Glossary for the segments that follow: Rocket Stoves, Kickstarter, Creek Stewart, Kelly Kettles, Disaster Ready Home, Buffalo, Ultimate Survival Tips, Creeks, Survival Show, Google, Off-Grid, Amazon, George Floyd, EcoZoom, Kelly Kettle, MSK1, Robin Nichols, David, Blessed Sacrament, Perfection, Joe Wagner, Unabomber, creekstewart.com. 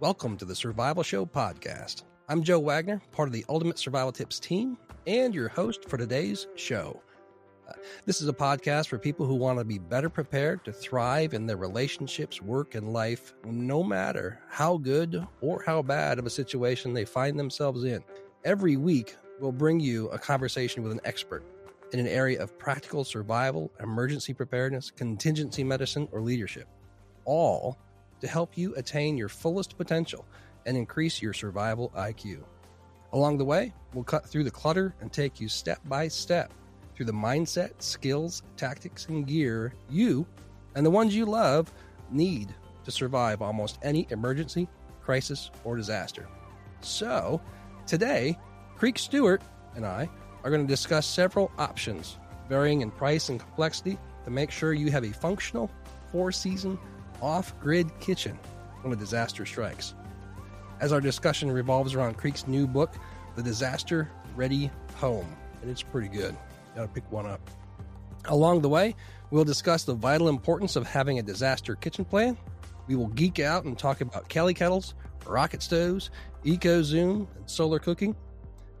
Welcome to the Survival Show podcast. I'm Joe Wagner, part of the Ultimate Survival Tips team, and your host for today's show. This is a podcast for people who want to be better prepared to thrive in their relationships, work, and life, no matter how good or how bad of a situation they find themselves in. Every week, we'll bring you a conversation with an expert in an area of practical survival, emergency preparedness, contingency medicine, or leadership. All to help you attain your fullest potential and increase your survival IQ. Along the way, we'll cut through the clutter and take you step by step through the mindset, skills, tactics, and gear you and the ones you love need to survive almost any emergency, crisis, or disaster. So today, Creek Stewart and I are going to discuss several options, varying in price and complexity, to make sure you have a functional, four-season, off-grid kitchen when a disaster strikes. As our discussion revolves around Creek's new book, The Disaster Ready Home, and it's pretty good. Got to pick one up. Along the way, we'll discuss the vital importance of having a disaster kitchen plan. We will geek out and talk about Kelly Kettles, Rocket Stoves, EcoZoom, and solar cooking,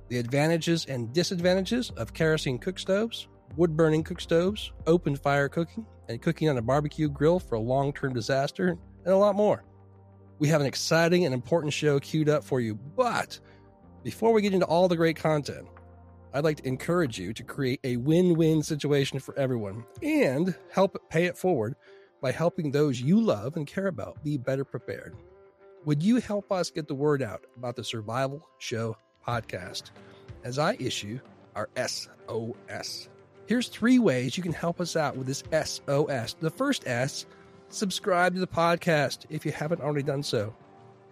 the advantages and disadvantages of kerosene cook stoves, wood-burning cook stoves, open-fire cooking, and cooking on a barbecue grill for a long-term disaster, and a lot more. We have an exciting and important show queued up for you, but before we get into all the great content, I'd like to encourage you to create a win-win situation for everyone and help pay it forward by helping those you love and care about be better prepared. Would you help us get the word out about the Survival Show podcast as I issue our SOS? Here's three ways you can help us out with this SOS. The first S, subscribe to the podcast if you haven't already done so.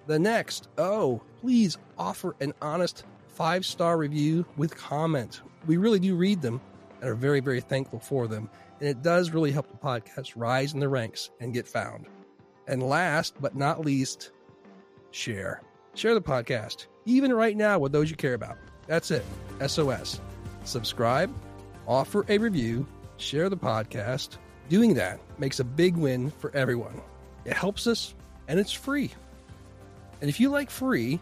The next O, please offer an honest 5-star review with comment. We really do read them and are very, very thankful for them. And it does really help the podcast rise in the ranks and get found. And last but not least, share. Share the podcast, even right now, with those you care about. That's it. SOS. Subscribe, offer a review, share the podcast. Doing that makes a big win for everyone. It helps us, and it's free. And if you like free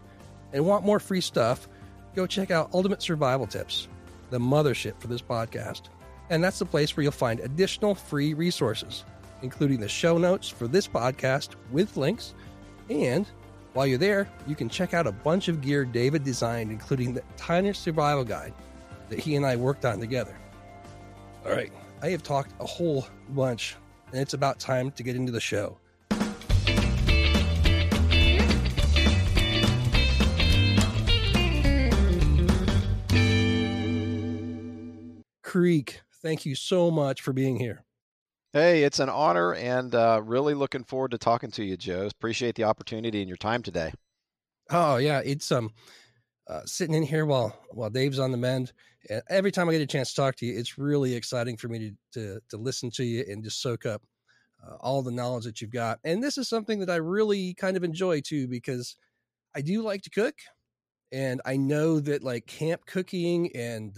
and want more free stuff, go check out Ultimate Survival Tips, the mothership for this podcast. And that's the place where you'll find additional free resources, including the show notes for this podcast with links. And while you're there, you can check out a bunch of gear David designed, including the Tiny Survival Guide that he and I worked on together. All right, I have talked a whole bunch, and it's about time to get into the show. Creek, thank you so much for being here. Hey, it's an honor, and really looking forward to talking to you, Joe. Appreciate the opportunity and your time today. Oh, yeah, it's sitting in here while Dave's on the mend. And every time I get a chance to talk to you, it's really exciting for me to listen to you and just soak up all the knowledge that you've got. And this is something that I really kind of enjoy too, because I do like to cook, and I know that like camp cooking and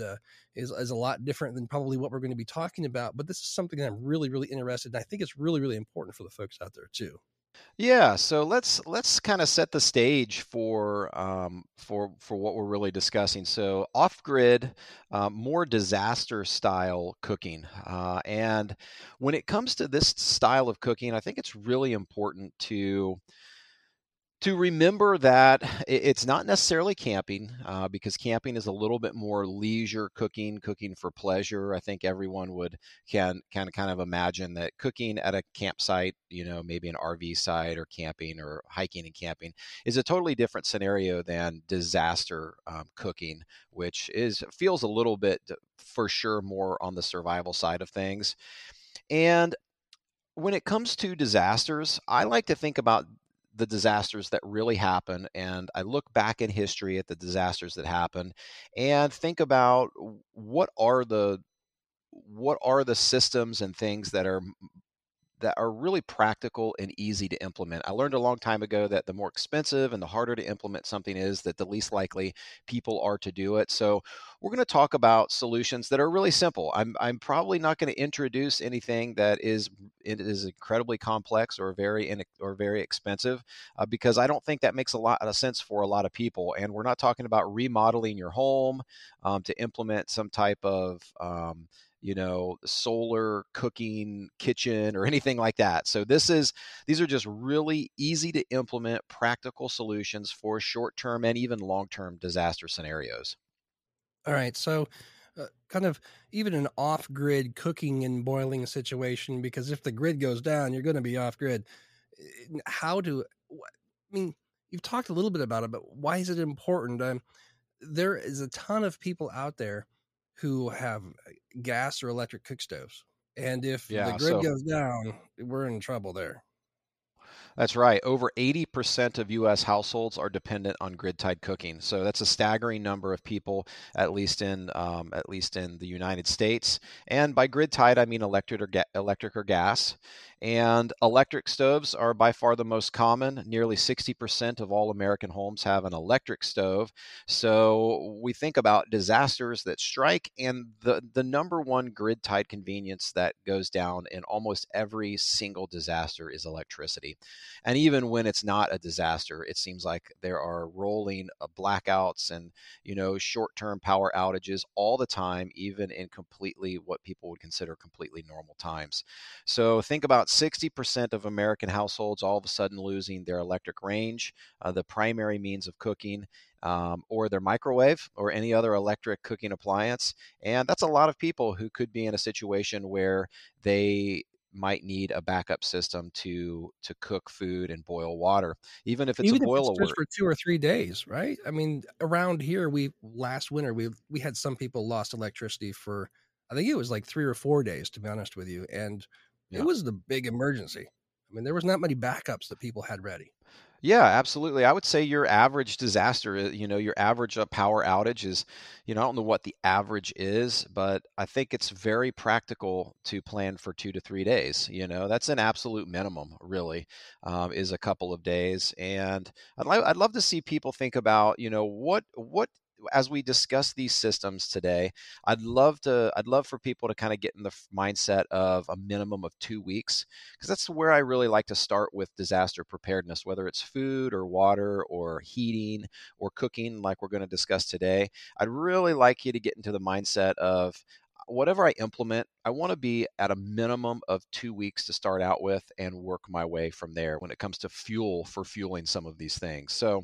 is a lot different than probably what we're going to be talking about. But this is something that I'm really, really interested in. I think it's really, really important for the folks out there too. Yeah, so let's kind of set the stage for what we're really discussing. So off-grid, more disaster-style cooking, and when it comes to this style of cooking, I think it's really important to remember that it's not necessarily camping, because camping is a little bit more leisure cooking for pleasure. I think everyone can kind of imagine that cooking at a campsite, you know, maybe an RV site or camping or hiking and camping, is a totally different scenario than disaster cooking, which feels a little bit for sure more on the survival side of things. And when it comes to disasters, I like to think about the disasters that really happen. And I look back in history at the disasters that happen and think about what are the systems and things that are really practical and easy to implement. I learned a long time ago that the more expensive and the harder to implement something is, that the least likely people are to do it. So we're going to talk about solutions that are really simple. I'm probably not going to introduce anything that is incredibly complex or very expensive, because I don't think that makes a lot of sense for a lot of people. And we're not talking about remodeling your home to implement some type of solar cooking kitchen or anything like that. So these are just really easy to implement practical solutions for short-term and even long-term disaster scenarios. All right. So kind of even an off-grid cooking and boiling situation, because if the grid goes down, you're going to be off-grid. You've talked a little bit about it, but why is it important? There is a ton of people out there who have gas or electric cook stoves. And if the grid goes down, we're in trouble there. That's right. Over 80% of U.S. households are dependent on grid-tied cooking. So that's a staggering number of people, at least in the United States. And by grid-tied, I mean electric or gas. And electric stoves are by far the most common. Nearly 60% of all American homes have an electric stove. So we think about disasters that strike, and the number one grid-tied convenience that goes down in almost every single disaster is electricity. And even when it's not a disaster, it seems like there are rolling blackouts and, short-term power outages all the time, even in completely what people would consider completely normal times. So think about 60% of American households all of a sudden losing their electric range, the primary means of cooking, or their microwave or any other electric cooking appliance. And that's a lot of people who could be in a situation where they might need a backup system to cook food and boil water, even if it's just for 2 or 3 days, right? I mean, around here, last winter we had some people lost electricity for, I think it was like 3 or 4 days, to be honest with you, and it was the big emergency. I mean, there was not many backups that people had ready. Yeah, absolutely. I would say your average disaster, your average power outage is, I don't know what the average is, but I think it's very practical to plan for 2 to 3 days. That's an absolute minimum, really, is a couple of days. And I'd love to see people think about, what as we discuss these systems today, I'd love for people to kind of get in the mindset of a minimum of 2 weeks, because that's where I really like to start with disaster preparedness, whether it's food or water or heating or cooking, like we're going to discuss today. I'd really like you to get into the mindset of whatever I implement, I want to be at a minimum of 2 weeks to start out with and work my way from there when it comes to fueling some of these things. So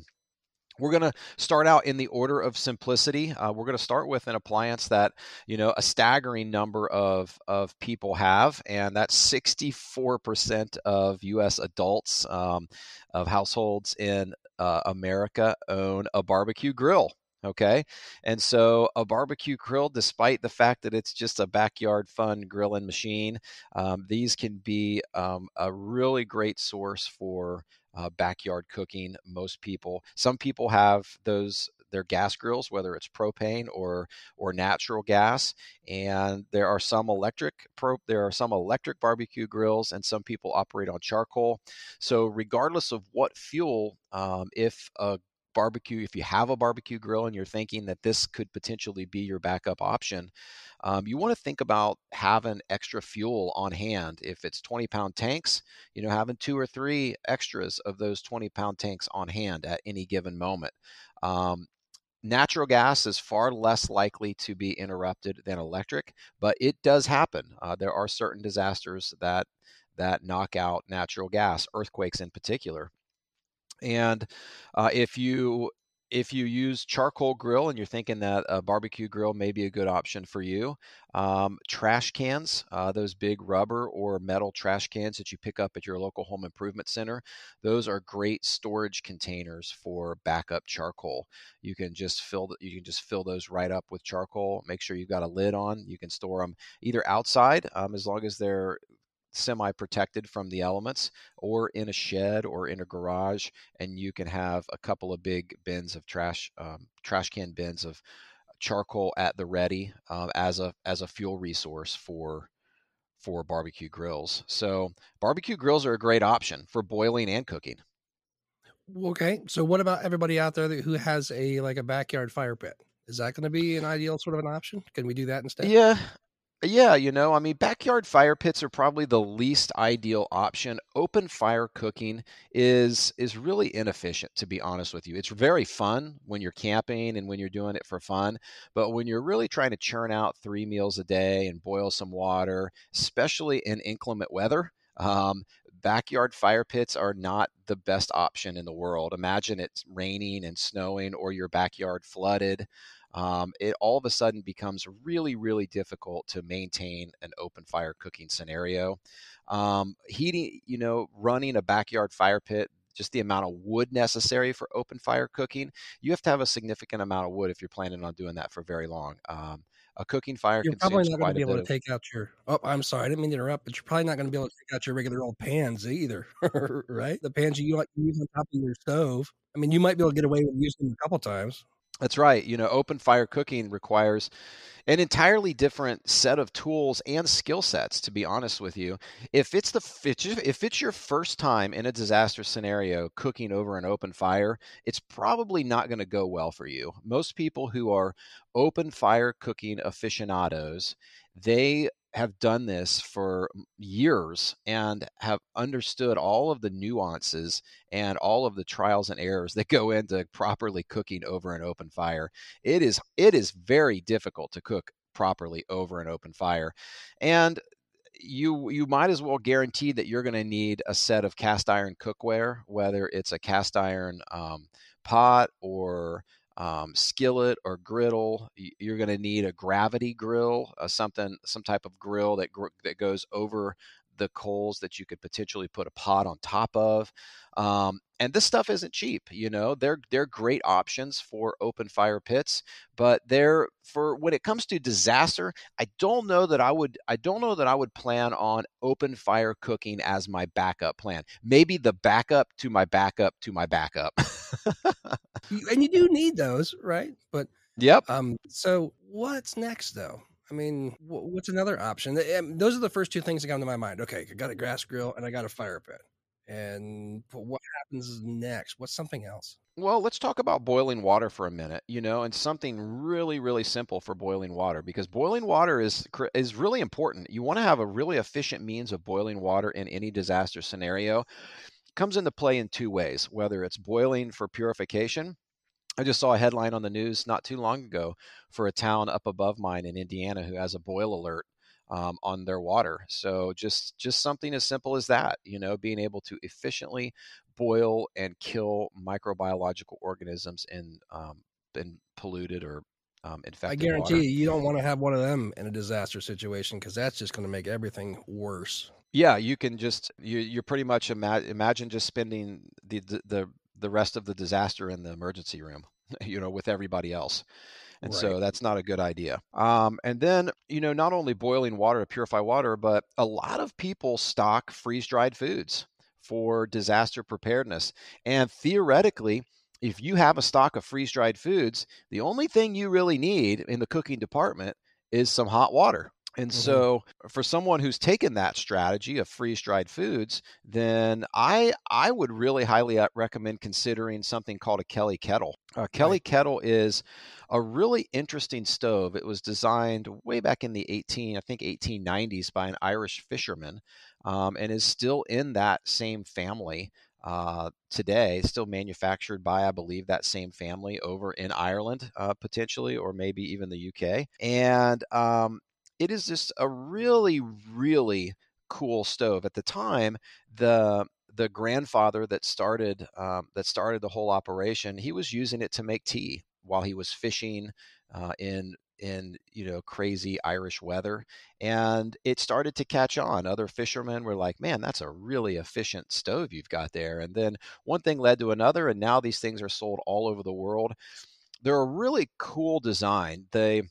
we're going to start out in the order of simplicity. We're going to start with an appliance that, a staggering number of people have, and that's 64% of U.S. adults, of households in America, own a barbecue grill. Okay. And so a barbecue grill, despite the fact that it's just a backyard fun grilling machine, these can be a really great source for backyard cooking. Most people, some people have their gas grills, whether it's propane or natural gas, and there are some electric barbecue grills, and some people operate on charcoal. So regardless of what fuel, if you have a barbecue grill and you're thinking that this could potentially be your backup option, you want to think about having extra fuel on hand. If it's 20-pound tanks, having 2 or 3 extras of those 20-pound tanks on hand at any given moment. Natural gas is far less likely to be interrupted than electric, but it does happen. There are certain disasters that knock out natural gas, earthquakes in particular. And if you If you use charcoal grill and you're thinking that a barbecue grill may be a good option for you, trash cans, those big rubber or metal trash cans that you pick up at your local home improvement center, those are great storage containers for backup charcoal. You can just fill those right up with charcoal. Make sure you've got a lid on. You can store them either outside, as long as they're semi-protected from the elements, or in a shed or in a garage, and you can have a couple of big bins of trash can bins of charcoal at the ready, as a fuel resource for barbecue grills. So barbecue grills are a great option for boiling and cooking. Okay, so what about everybody out there who has a backyard fire pit? Is that going to be an ideal sort of an option? Can we do that instead? Yeah, backyard fire pits are probably the least ideal option. Open fire cooking is really inefficient, to be honest with you. It's very fun when you're camping and when you're doing it for fun, but when you're really trying to churn out 3 meals a day and boil some water, especially in inclement weather, backyard fire pits are not the best option in the world. Imagine it's raining and snowing or your backyard flooded. It all of a sudden becomes really, really difficult to maintain an open fire cooking scenario. Running a backyard fire pit, just the amount of wood necessary for open fire cooking, you have to have a significant amount of wood if you're planning on doing that for very long. A cooking fire consumes quite a bit. You're probably not going to be able to take out your, oh, I'm sorry, I didn't mean to interrupt, but you're probably not going to be able to take out your regular old pans either, right? The pans you use on top of your stove. I mean, you might be able to get away with using them a couple times. That's right. Open fire cooking requires an entirely different set of tools and skill sets, to be honest with you. If it's your first time in a disaster scenario cooking over an open fire, it's probably not going to go well for you. Most people who are open fire cooking aficionados, they have done this for years and have understood all of the nuances and all of the trials and errors that go into properly cooking over an open fire. It is very difficult to cook properly over an open fire. And you might as well guarantee that you're going to need a set of cast iron cookware, whether it's a cast iron pot or skillet or griddle. You're going to need a gravity grill, some type of grill that goes over the coals that you could potentially put a pot on top of. And this stuff isn't cheap. They're great options for open fire pits, but when it comes to disaster, I don't know that I would plan on open fire cooking as my backup plan. Maybe the backup to my backup to my backup. And you do need those, right? But yep. So what's next though? I mean, what's another option? Those are the first two things that come to my mind. Okay, I got a grass grill and I got a fire pit. And what happens next? What's something else? Well, let's talk about boiling water for a minute, and something really, really simple for boiling water, because boiling water is really important. You want to have a really efficient means of boiling water in any disaster scenario. It comes into play in two ways, whether it's boiling for purification. I just saw a headline on the news not too long ago for a town up above mine in Indiana who has a boil alert on their water. So just something as simple as that, being able to efficiently boil and kill microbiological organisms in polluted or infected water. I guarantee you don't want to have one of them in a disaster situation, because that's just going to make everything worse. Yeah, you can you're pretty much imagine just spending the rest of the disaster in the emergency room, with everybody else. And right. So that's not a good idea. And then, not only boiling water to purify water, but a lot of people stock freeze-dried foods for disaster preparedness. And theoretically, if you have a stock of freeze-dried foods, the only thing you really need in the cooking department is some hot water. And so for someone who's taken that strategy of freeze-dried foods, then I would really highly recommend considering something called a Kelly Kettle. Kelly Kettle is a really interesting stove. It was designed way back in the 1890s by an Irish fisherman, and is still in that same family today, still manufactured by, I believe, that same family over in Ireland, potentially, or maybe even the UK. And it is just a really, really cool stove. At the time, the the grandfather that started the whole operation, he was using it to make tea while he was fishing in crazy Irish weather, and it started to catch on. Other fishermen were like, man, that's a really efficient stove you've got there. And then one thing led to another, and now these things are sold all over the world. They're a really cool design. The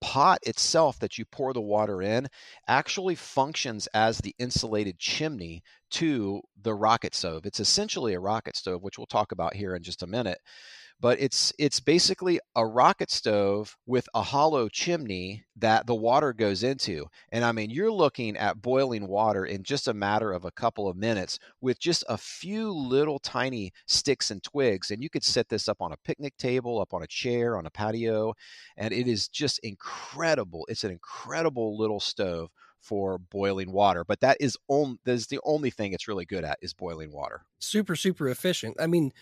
pot itself that you pour the water in actually functions as the insulated chimney to the rocket stove. It's essentially a rocket stove, which we'll talk about here in just a minute. But it's basically a rocket stove with a hollow chimney that the water goes into. And I mean, you're looking at boiling water in just a matter of a couple of minutes with just a few little tiny sticks and twigs. And you could set this up on a picnic table, up on a chair, on a patio. And it is just incredible. It's an incredible little stove for boiling water, but that is the only thing it's really good at is boiling water. Super, super efficient. I mean,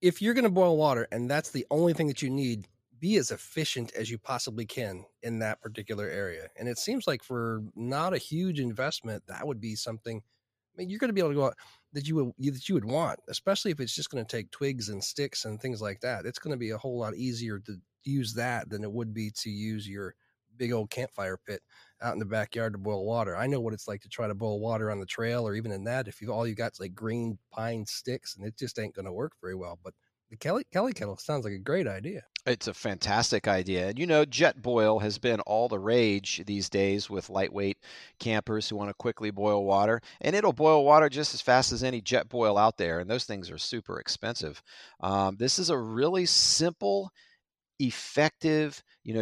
if you're going to boil water and that's the only thing that you need, be as efficient as you possibly can in that particular area. And it seems like for not a huge investment, that would be something, I mean, you're going to be able to go out that you would want, especially if it's just going to take twigs and sticks and things like that. It's going to be a whole lot easier to use that than it would be to use your big old campfire pit out in the backyard to boil water. I know what it's like to try to boil water on the trail or even in that, if all you got's like green pine sticks, and it just ain't going to work very well. But the Kelly Kettle sounds like a great idea. It's a fantastic idea. And jet boil has been all the rage these days with lightweight campers who want to quickly boil water, and it'll boil water just as fast as any jet boil out there. And those things are super expensive. This is a really simple, effective, you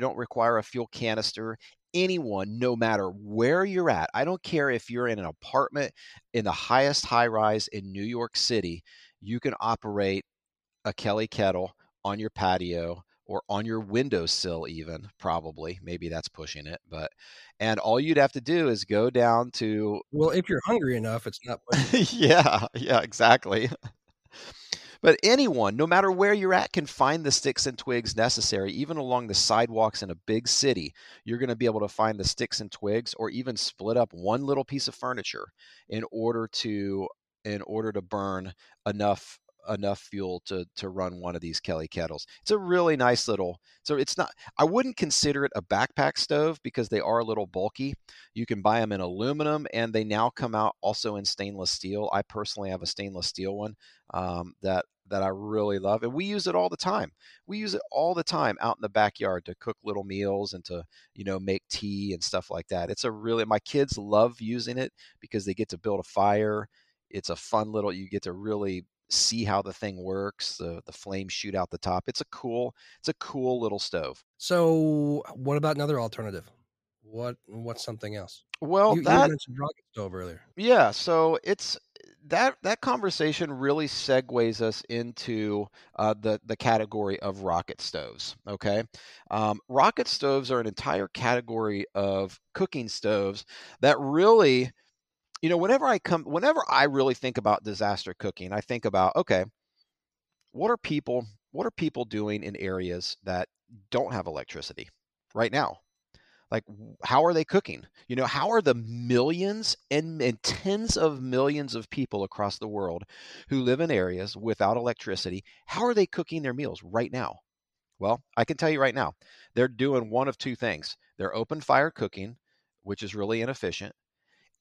don't require a fuel canister. Anyone, no matter where you're at, I don't care if you're in an apartment in the highest high rise in New York City, you can operate a Kelly Kettle on your patio or on your windowsill even, probably. Maybe that's pushing it, and all you'd have to do is go down to... Well, if you're hungry enough, it's not pushing it. Yeah, exactly. But anyone, no matter where you're at, can find the sticks and twigs necessary. Even along the sidewalks in a big city, you're going to be able to find the sticks and twigs, or even split up one little piece of furniture in order to burn enough fuel to run one of these Kelly Kettles. It's a really nice little, so it's not, I wouldn't consider it a backpack stove because they are a little bulky. You can buy them in aluminum, and they now come out also in stainless steel. I personally have a stainless steel one that I really love. And we use it all the time. We use it all the time out in the backyard to cook little meals and to, make tea and stuff like that. My kids love using it because they get to build a fire. It's a fun little, you get to really see how the thing works, the flames shoot out the top. It's a cool little stove. So what about another alternative? What's something else? Well, you mentioned rocket stove earlier. Yeah. So it's that conversation really segues us into the category of rocket stoves. Okay. Rocket stoves are an entire category of cooking stoves that really, whenever I really think about disaster cooking, I think about, okay, what are people doing in areas that don't have electricity right now? Like, how are they cooking? How are the millions and tens of millions of people across the world who live in areas without electricity, how are they cooking their meals right now? Well, I can tell you right now, they're doing one of two things. They're open fire cooking, which is really inefficient.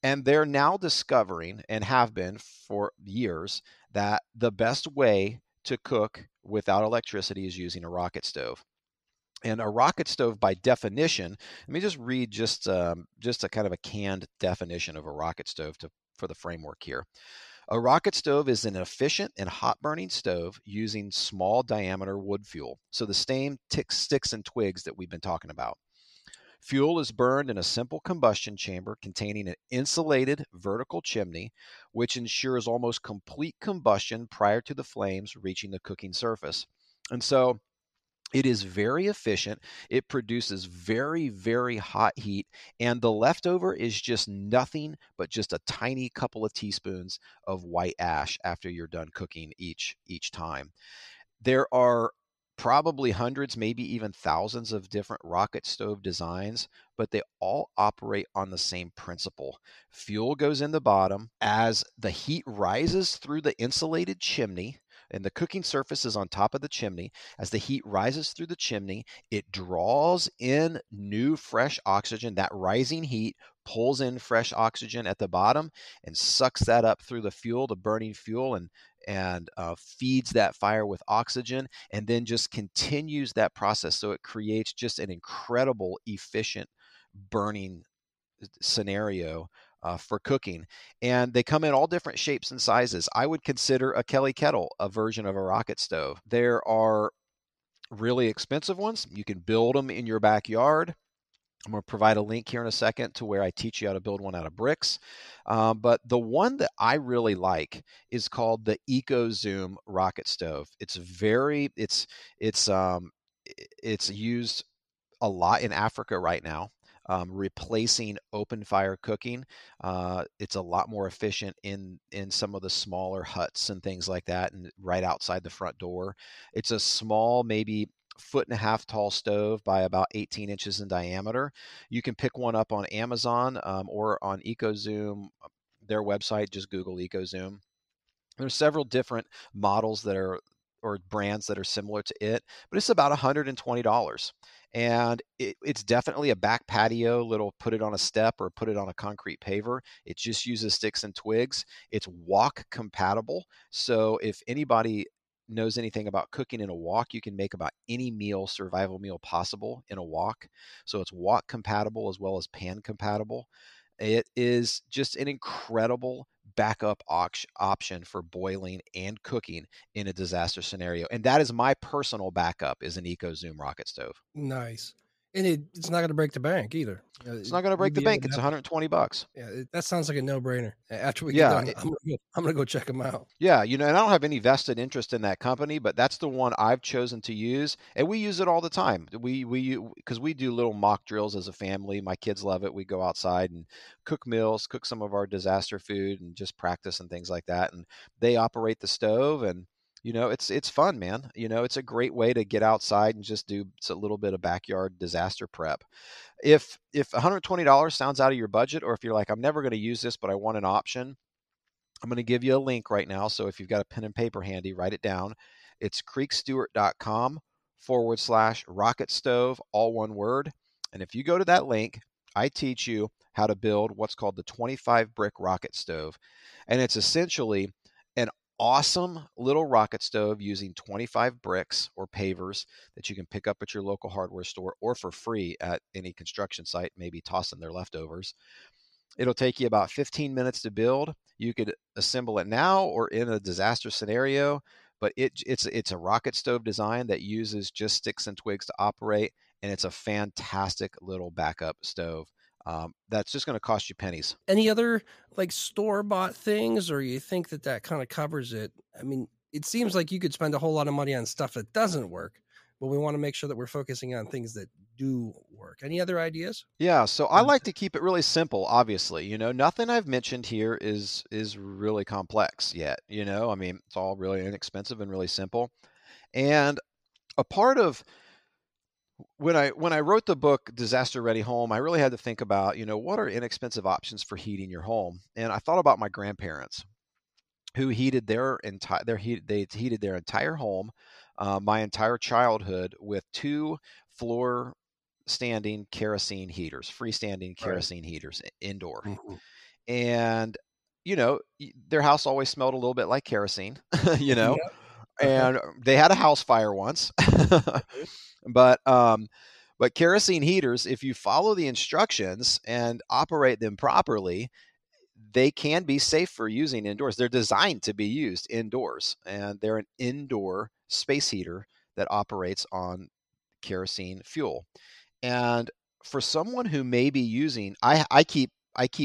And they're now discovering, and have been for years, that the best way to cook without electricity is using a rocket stove. And a rocket stove, by definition, let me just read just a kind of a canned definition of a rocket stove for the framework here. A rocket stove is an efficient and hot burning stove using small diameter wood fuel. So the same sticks and twigs that we've been talking about. Fuel is burned in a simple combustion chamber containing an insulated vertical chimney, which ensures almost complete combustion prior to the flames reaching the cooking surface. And so it is very efficient. It produces very, very hot heat, and the leftover is just nothing but just a tiny couple of teaspoons of white ash after you're done cooking each time. There are probably hundreds, maybe even thousands of different rocket stove designs, but they all operate on the same principle. Fuel goes in the bottom. As the heat rises through the insulated chimney, and the cooking surface is on top of the chimney, as the heat rises through the chimney, it draws in new fresh oxygen. That rising heat pulls in fresh oxygen at the bottom and sucks that up through the fuel, the burning fuel, and feeds that fire with oxygen, and then just continues that process. So it creates just an incredible, efficient burning scenario for cooking. And they come in all different shapes and sizes. I would consider a Kelly Kettle a version of a rocket stove. There are really expensive ones. You can build them in your backyard. I'm going to provide a link here in a second to where I teach you how to build one out of bricks. But the one that I really like is called the EcoZoom rocket stove. It's used a lot in Africa right now, replacing open fire cooking. It's a lot more efficient in some of the smaller huts and things like that, and right outside the front door. It's a small, maybe 1.5 foot tall stove by about 18 inches in diameter. You can pick one up on Amazon or on EcoZoom, their website. Just Google EcoZoom. There's several different models or brands that are similar to it, but it's about $120. And it's definitely a back patio, little put it on a step or put it on a concrete paver. It just uses sticks and twigs. It's wok compatible. So if anybody knows anything about cooking in a wok, you can make about any meal, survival meal possible in a wok. So it's wok compatible as well as pan compatible. It is just an incredible backup option for boiling and cooking in a disaster scenario. And that is my personal backup, is an EcoZoom rocket stove. Nice. And it's not going to break the bank either. It's not going to break the bank. It's $120. Yeah, that sounds like a no-brainer. After we get done, I'm going to go check them out. Yeah, and I don't have any vested interest in that company, but that's the one I've chosen to use, and we use it all the time. Because we do little mock drills as a family. My kids love it. We go outside and cook meals, cook some of our disaster food, and just practice and things like that. And they operate the stove, and it's fun, man. It's a great way to get outside and just do a little bit of backyard disaster prep. If $120 sounds out of your budget, or if you're like, I'm never going to use this, but I want an option, I'm going to give you a link right now. So if you've got a pen and paper handy, write it down. It's creekstewart.com/rocket stove, all one word. And if you go to that link, I teach you how to build what's called the 25 brick rocket stove. And it's essentially awesome little rocket stove using 25 bricks or pavers that you can pick up at your local hardware store or for free at any construction site, maybe tossing their leftovers. It'll take you about 15 minutes to build. You could assemble it now or in a disaster scenario, but it's a rocket stove design that uses just sticks and twigs to operate, and it's a fantastic little backup stove. That's just going to cost you pennies. Any other like store-bought things, or you think that kind of covers it? I mean, it seems like you could spend a whole lot of money on stuff that doesn't work, but we want to make sure that we're focusing on things that do work. Any other ideas? Yeah. So I like to keep it really simple, obviously. Nothing I've mentioned here is really complex yet. It's all really inexpensive and really simple. And a part of, when I wrote the book Disaster Ready Home, I really had to think about, what are inexpensive options for heating your home? And I thought about my grandparents, who heated their entire home, my entire childhood, with 2 floor standing kerosene heaters, freestanding kerosene heaters, indoor. Mm-hmm. And their house always smelled a little bit like kerosene, Yep. And they had a house fire once, but kerosene heaters, if you follow the instructions and operate them properly, they can be safe for using indoors. They're designed to be used indoors, and they're an indoor space heater that operates on kerosene fuel. And for someone who may be using, I keep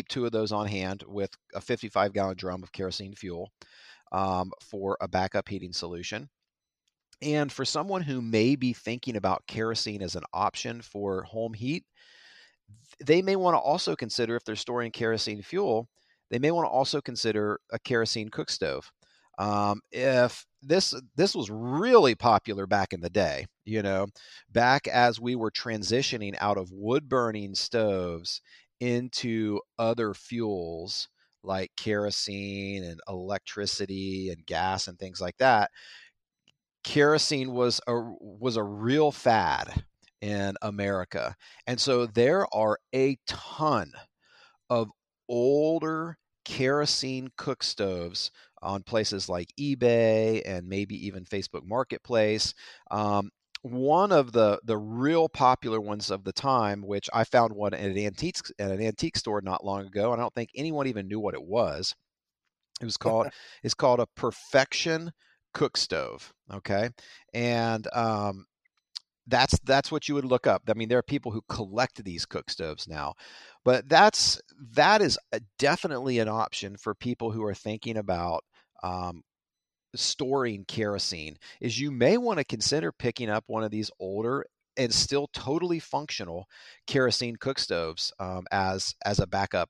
2 of those on hand with a 55-gallon drum of kerosene fuel, for a backup heating solution. And for someone who may be thinking about kerosene as an option for home heat, they may want to also consider, if they're storing kerosene fuel, they may want to also consider a kerosene cook stove. If this was really popular back in the day, you know, back as we were transitioning out of wood burning stoves into other fuels like kerosene and electricity and gas and things like that. Kerosene was a real fad in America. And so there are a ton of older kerosene cook stoves on places like eBay and maybe even Facebook Marketplace. One of the real popular ones of the time, which I found one at an antique store not long ago, and I don't think anyone even knew what it was. It was called it's called a Perfection cook stove. Okay, and that's what you would look up. I mean, there are people who collect these cook stoves now, but that is definitely an option for people who are thinking about storing kerosene. Is you may want to consider picking up one of these older and still totally functional kerosene cook stoves as a backup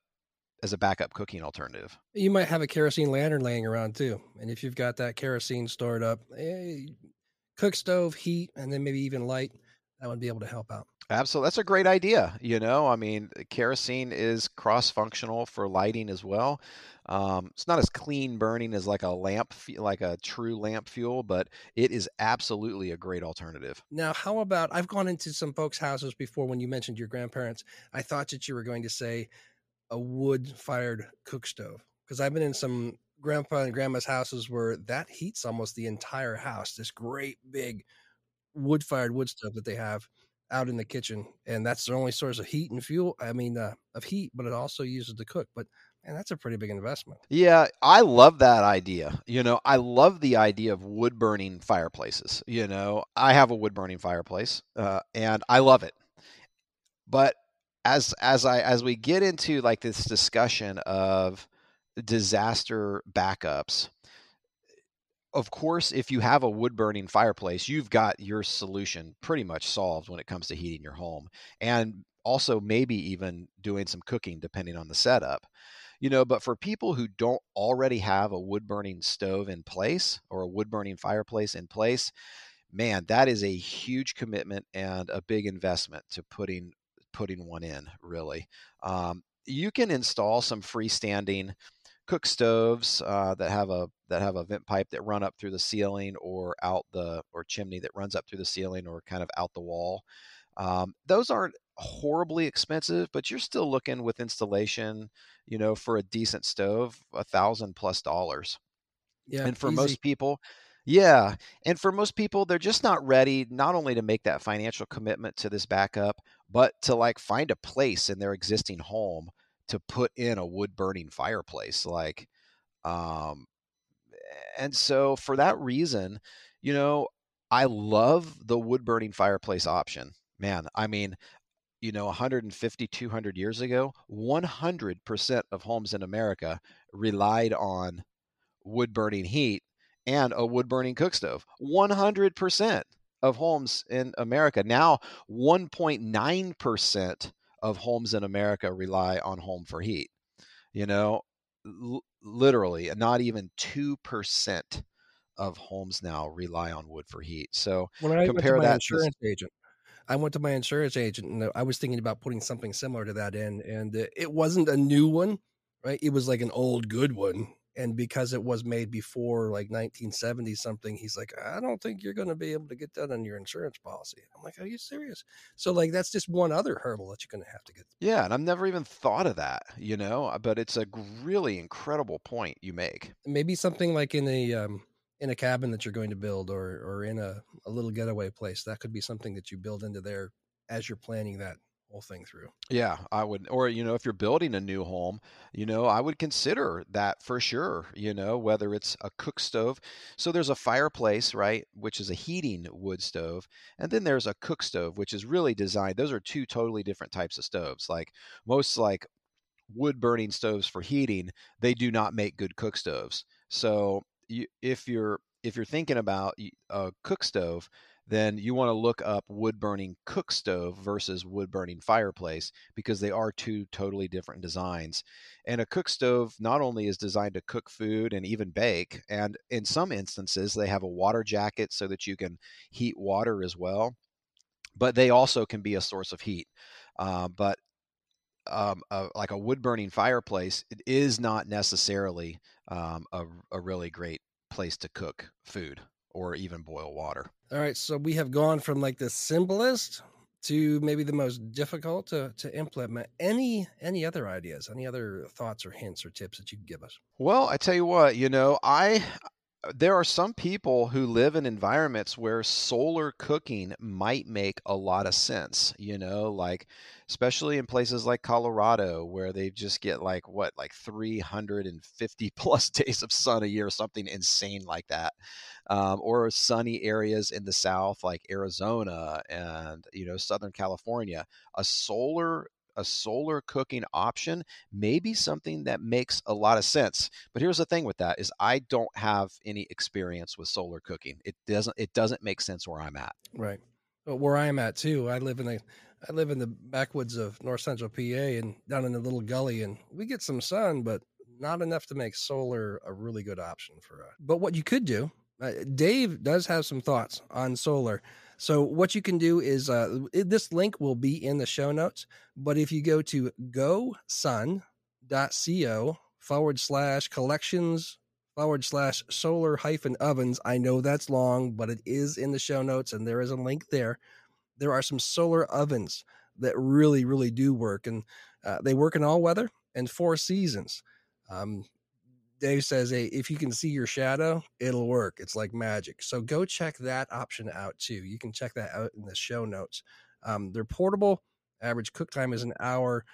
cooking alternative. You might have a kerosene lantern laying around too, and if you've got that kerosene stored up, cook stove, heat, and then maybe even light, that would be able to help out. Absolutely. That's a great idea. You know, I mean, kerosene is cross-functional for lighting as well. It's not as clean burning as like a lamp, like a true lamp fuel, but it is absolutely a great alternative. Now, how about, I've gone into some folks' houses before when you mentioned your grandparents. I thought that you were going to say a wood-fired cook stove, because I've been in some grandpa and grandma's houses where that heats almost the entire house, this great big wood-fired wood stove that they have out in the kitchen, and that's their only source of heat and fuel. I mean, of heat, but it also uses to cook. But and that's a pretty big investment. Yeah, I love that idea. You know, I love the idea of wood burning fireplaces. You know, I have a wood burning fireplace, and I love it. But as we get into like this discussion of disaster backups, of course, if you have a wood-burning fireplace, you've got your solution pretty much solved when it comes to heating your home, and also maybe even doing some cooking depending on the setup. You know, but for people who don't already have a wood-burning stove in place or a wood-burning fireplace in place, man, that is a huge commitment and a big investment to putting one in, really. You can install some freestanding cook stoves that have a vent pipe that run up through the ceiling or or chimney that runs up through the ceiling or kind of out the wall. Those aren't horribly expensive, but you're still looking with installation, you know, for a decent stove, $1,000+. Yeah, and for easy. Most people, yeah, and for most people, they're just not ready not only to make that financial commitment to this backup, but to like find a place in their existing home to put in a wood burning fireplace. Like, and so for that reason, you know, I love the wood burning fireplace option, man. I mean, you know, 150, 200 years ago, 100% of homes in America relied on wood burning heat and a wood burning cook stove, 100% of homes in America. Now 1.9% of homes in America rely on home for heat, you know, literally, and not even 2% of homes now rely on wood for heat. So I went to my insurance agent, and I was thinking about putting something similar to that in, and it wasn't a new one, right? It was like an old good one. And because it was made before like 1970 something, he's like, I don't think you're going to be able to get that on your insurance policy. I'm like, are you serious? So like, that's just one other hurdle that you're going to have to get through. Yeah. And I've never even thought of that, you know, but it's a really incredible point you make. Maybe something like in a cabin that you're going to build or in a little getaway place, that could be something that you build into there as you're planning that whole thing through. Yeah, I would, or, you know, if you're building a new home, you know, I would consider that for sure, you know, whether it's a cook stove. So there's a fireplace, right, which is a heating wood stove. And then there's a cook stove, which is really designed. Those are two totally different types of stoves. Like most like wood burning stoves for heating, they do not make good cook stoves. So if you're thinking about a cook stove, then you want to look up wood-burning cook stove versus wood-burning fireplace, because they are two totally different designs. And a cook stove not only is designed to cook food and even bake, and in some instances, they have a water jacket so that you can heat water as well, but they also can be a source of heat. Like a wood-burning fireplace, it is not necessarily a really great place to cook food or even boil water. All right, so we have gone from like the simplest to maybe the most difficult to implement. Any other ideas, any other thoughts or hints or tips that you can give us? Well, I tell you what, there are some people who live in environments where solar cooking might make a lot of sense, like especially in places like Colorado, where they just get like 350 plus days of sun a year, something insane like that. Or sunny areas in the South, like Arizona and, Southern California, a solar cooking option may be something that makes a lot of sense. But here's the thing with that is I don't have any experience with solar cooking. It doesn't make sense where I'm at. Right. But where I'm at too, I live in the backwoods of North Central PA and down in a little gully, and we get some sun, but not enough to make solar a really good option for us. But what you could do, Dave does have some thoughts on solar. So what you can do is this link will be in the show notes. But if you go to gosun.co/collections/solar-ovens, I know that's long, but it is in the show notes and there is a link there. There are some solar ovens that really, really do work. And they work in all weather and 4 seasons. Dave says, hey, if you can see your shadow, it'll work. It's like magic. So go check that option out too. You can check that out in the show notes. They're portable. Average cook time is an hour.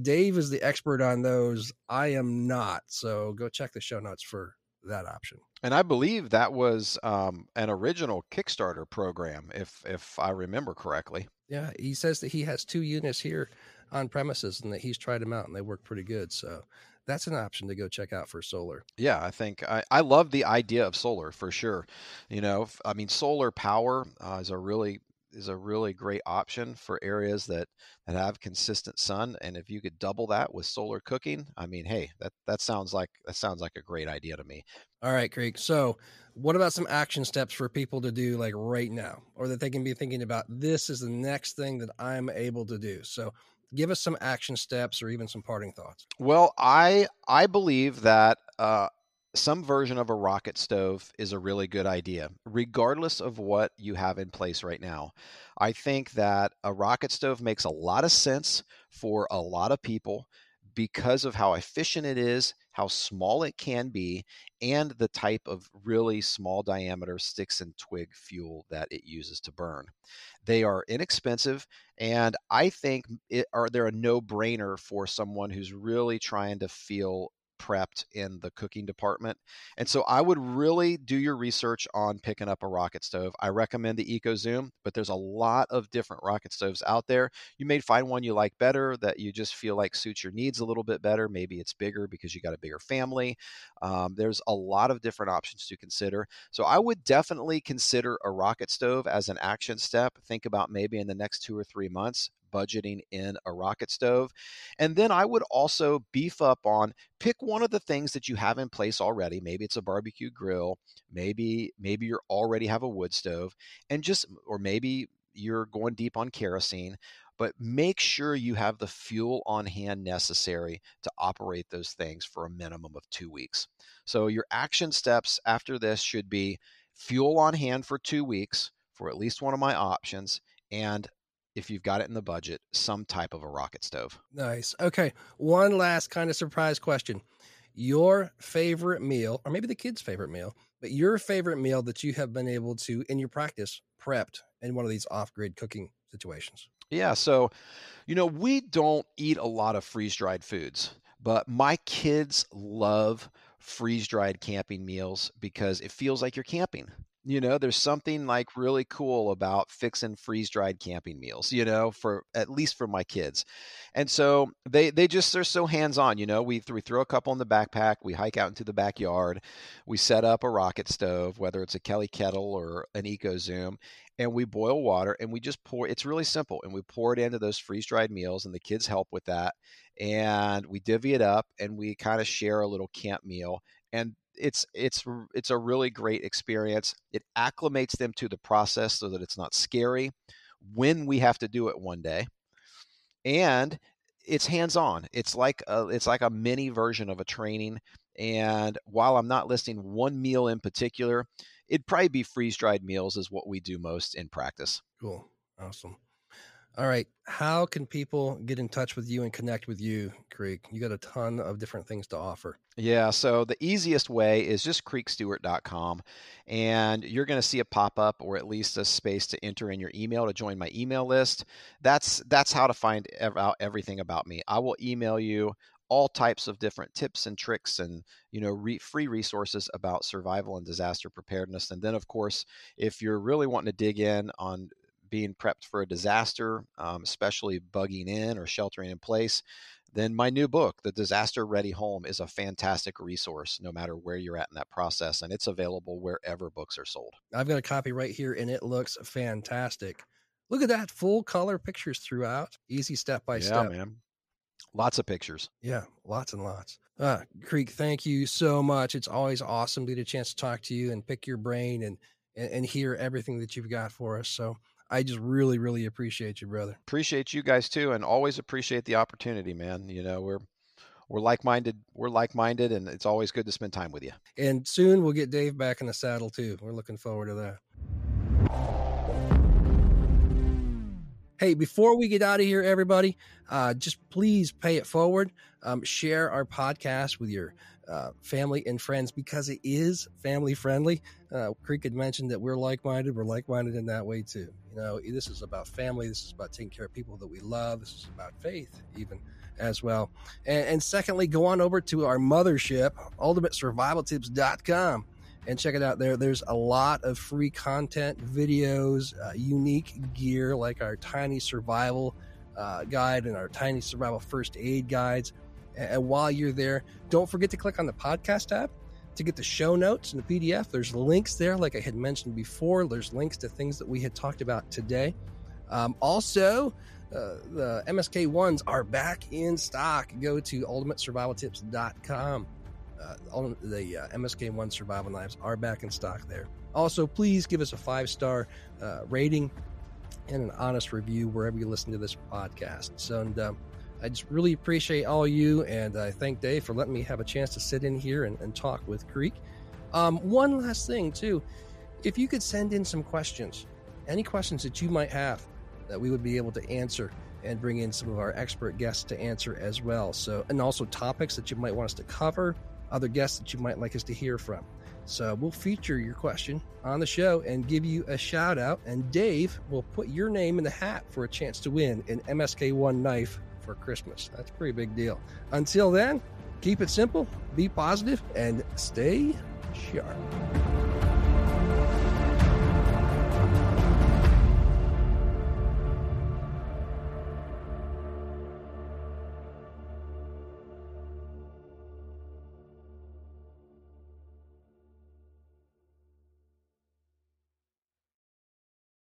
Dave is the expert on those. I am not. So go check the show notes for that option. And I believe that was an original Kickstarter program, if I remember correctly. Yeah, he says that he has 2 units here on premises and that he's tried them out and they work pretty good. So that's an option to go check out for solar. Yeah, I think I love the idea of solar for sure. Solar power is a really great option for areas that have consistent sun. And if you could double that with solar cooking, hey, that sounds like a great idea to me. All right, Creek. So what about some action steps for people to do like right now, or that they can be thinking about? This is the next thing that I'm able to do. So give us some action steps or even some parting thoughts. Well, I believe that some version of a rocket stove is a really good idea, regardless of what you have in place right now. I think that a rocket stove makes a lot of sense for a lot of people because of how efficient it is, how small it can be, and the type of really small diameter sticks and twig fuel that it uses to burn. They are inexpensive, and I think they're a no-brainer for someone who's really trying to feel prepped in the cooking department. And so I would really do your research on picking up a rocket stove. I recommend the EcoZoom, but there's a lot of different rocket stoves out there. You may find one you like better, that you just feel like suits your needs a little bit better. Maybe it's bigger because you got a bigger family. There's a lot of different options to consider. So I would definitely consider a rocket stove as an action step. Think about maybe in the next 2 or 3 months, budgeting in a rocket stove. And then I would also beef up on pick one of the things that you have in place already. Maybe it's a barbecue grill. Maybe you already have a wood stove, or maybe you're going deep on kerosene, but make sure you have the fuel on hand necessary to operate those things for a minimum of 2 weeks. So your action steps after this should be fuel on hand for 2 weeks for at least one of my options, and if you've got it in the budget, some type of a rocket stove. Nice. Okay. One last kind of surprise question. Your favorite meal, or maybe the kids' favorite meal, but your favorite meal that you have been able to, in your practice, prepped in one of these off-grid cooking situations. Yeah. So, we don't eat a lot of freeze-dried foods, but my kids love freeze-dried camping meals because it feels like you're camping. You know, there's something like really cool about fixing freeze-dried camping meals, you know, for at least for my kids. And so they're so hands-on, you know, we throw a couple in the backpack, we hike out into the backyard, we set up a rocket stove, whether it's a Kelly Kettle or an EcoZoom, and we boil water and we just pour, it's really simple. And we pour it into those freeze-dried meals and the kids help with that. And we divvy it up and we kind of share a little camp meal. And it's a really great experience. It acclimates them to the process so that it's not scary when we have to do it one day. And it's hands-on. It's like a mini version of a training. And while I'm not listing one meal in particular, it'd probably be freeze-dried meals is what we do most in practice. Cool. Awesome. All right. How can people get in touch with you and connect with you, Creek? You got a ton of different things to offer. Yeah. So the easiest way is just creekstewart.com, and you're going to see a pop-up or at least a space to enter in your email to join my email list. That's how to find out everything about me. I will email you all types of different tips and tricks and, you know, free resources about survival and disaster preparedness. And then of course, if you're really wanting to dig in on being prepped for a disaster, especially bugging in or sheltering in place, then my new book, The Disaster Ready Home, is a fantastic resource no matter where you're at in that process. And it's available wherever books are sold. I've got a copy right here and it looks fantastic. Look at that, full color pictures throughout. Easy step by step. Yeah, man. Lots of pictures. Yeah, lots and lots. Creek, thank you so much. It's always awesome to get a chance to talk to you and pick your brain and hear everything that you've got for us. So I just really, really appreciate you, brother. Appreciate you guys too. And always appreciate the opportunity, man. You know, we're like-minded. We're like-minded, and it's always good to spend time with you. And soon we'll get Dave back in the saddle too. We're looking forward to that. Hey, before we get out of here, everybody, just please pay it forward. Share our podcast with your family and friends because it is family friendly. Creek had mentioned that we're like-minded. We're like-minded in that way too. You know, this is about family. This is about taking care of people that we love. This is about faith even as well. And secondly, go on over to our mothership, ultimatesurvivaltips.com. And check it out there. There's a lot of free content, videos, unique gear like our tiny survival guide and our tiny survival first aid guides. And while you're there, don't forget to click on the podcast tab to get the show notes and the PDF. There's links there. Like I had mentioned before, there's links to things that we had talked about today. Also, the MSK1s are back in stock. Go to ultimatesurvivaltips.com. The MSK1 survival knives are back in stock there. Also, please give us a 5-star rating and an honest review wherever you listen to this podcast. So, I just really appreciate all you, and I thank Dave for letting me have a chance to sit in here and talk with Creek. One last thing too, if you could send in some questions, any questions that you might have that we would be able to answer and bring in some of our expert guests to answer as well. So, and also topics that you might want us to cover, other guests that you might like us to hear from. So we'll feature your question on the show and give you a shout out, and Dave will put your name in the hat for a chance to win an MSK1 knife for Christmas. That's a pretty big deal. Until then, keep it simple, be positive, and stay sharp.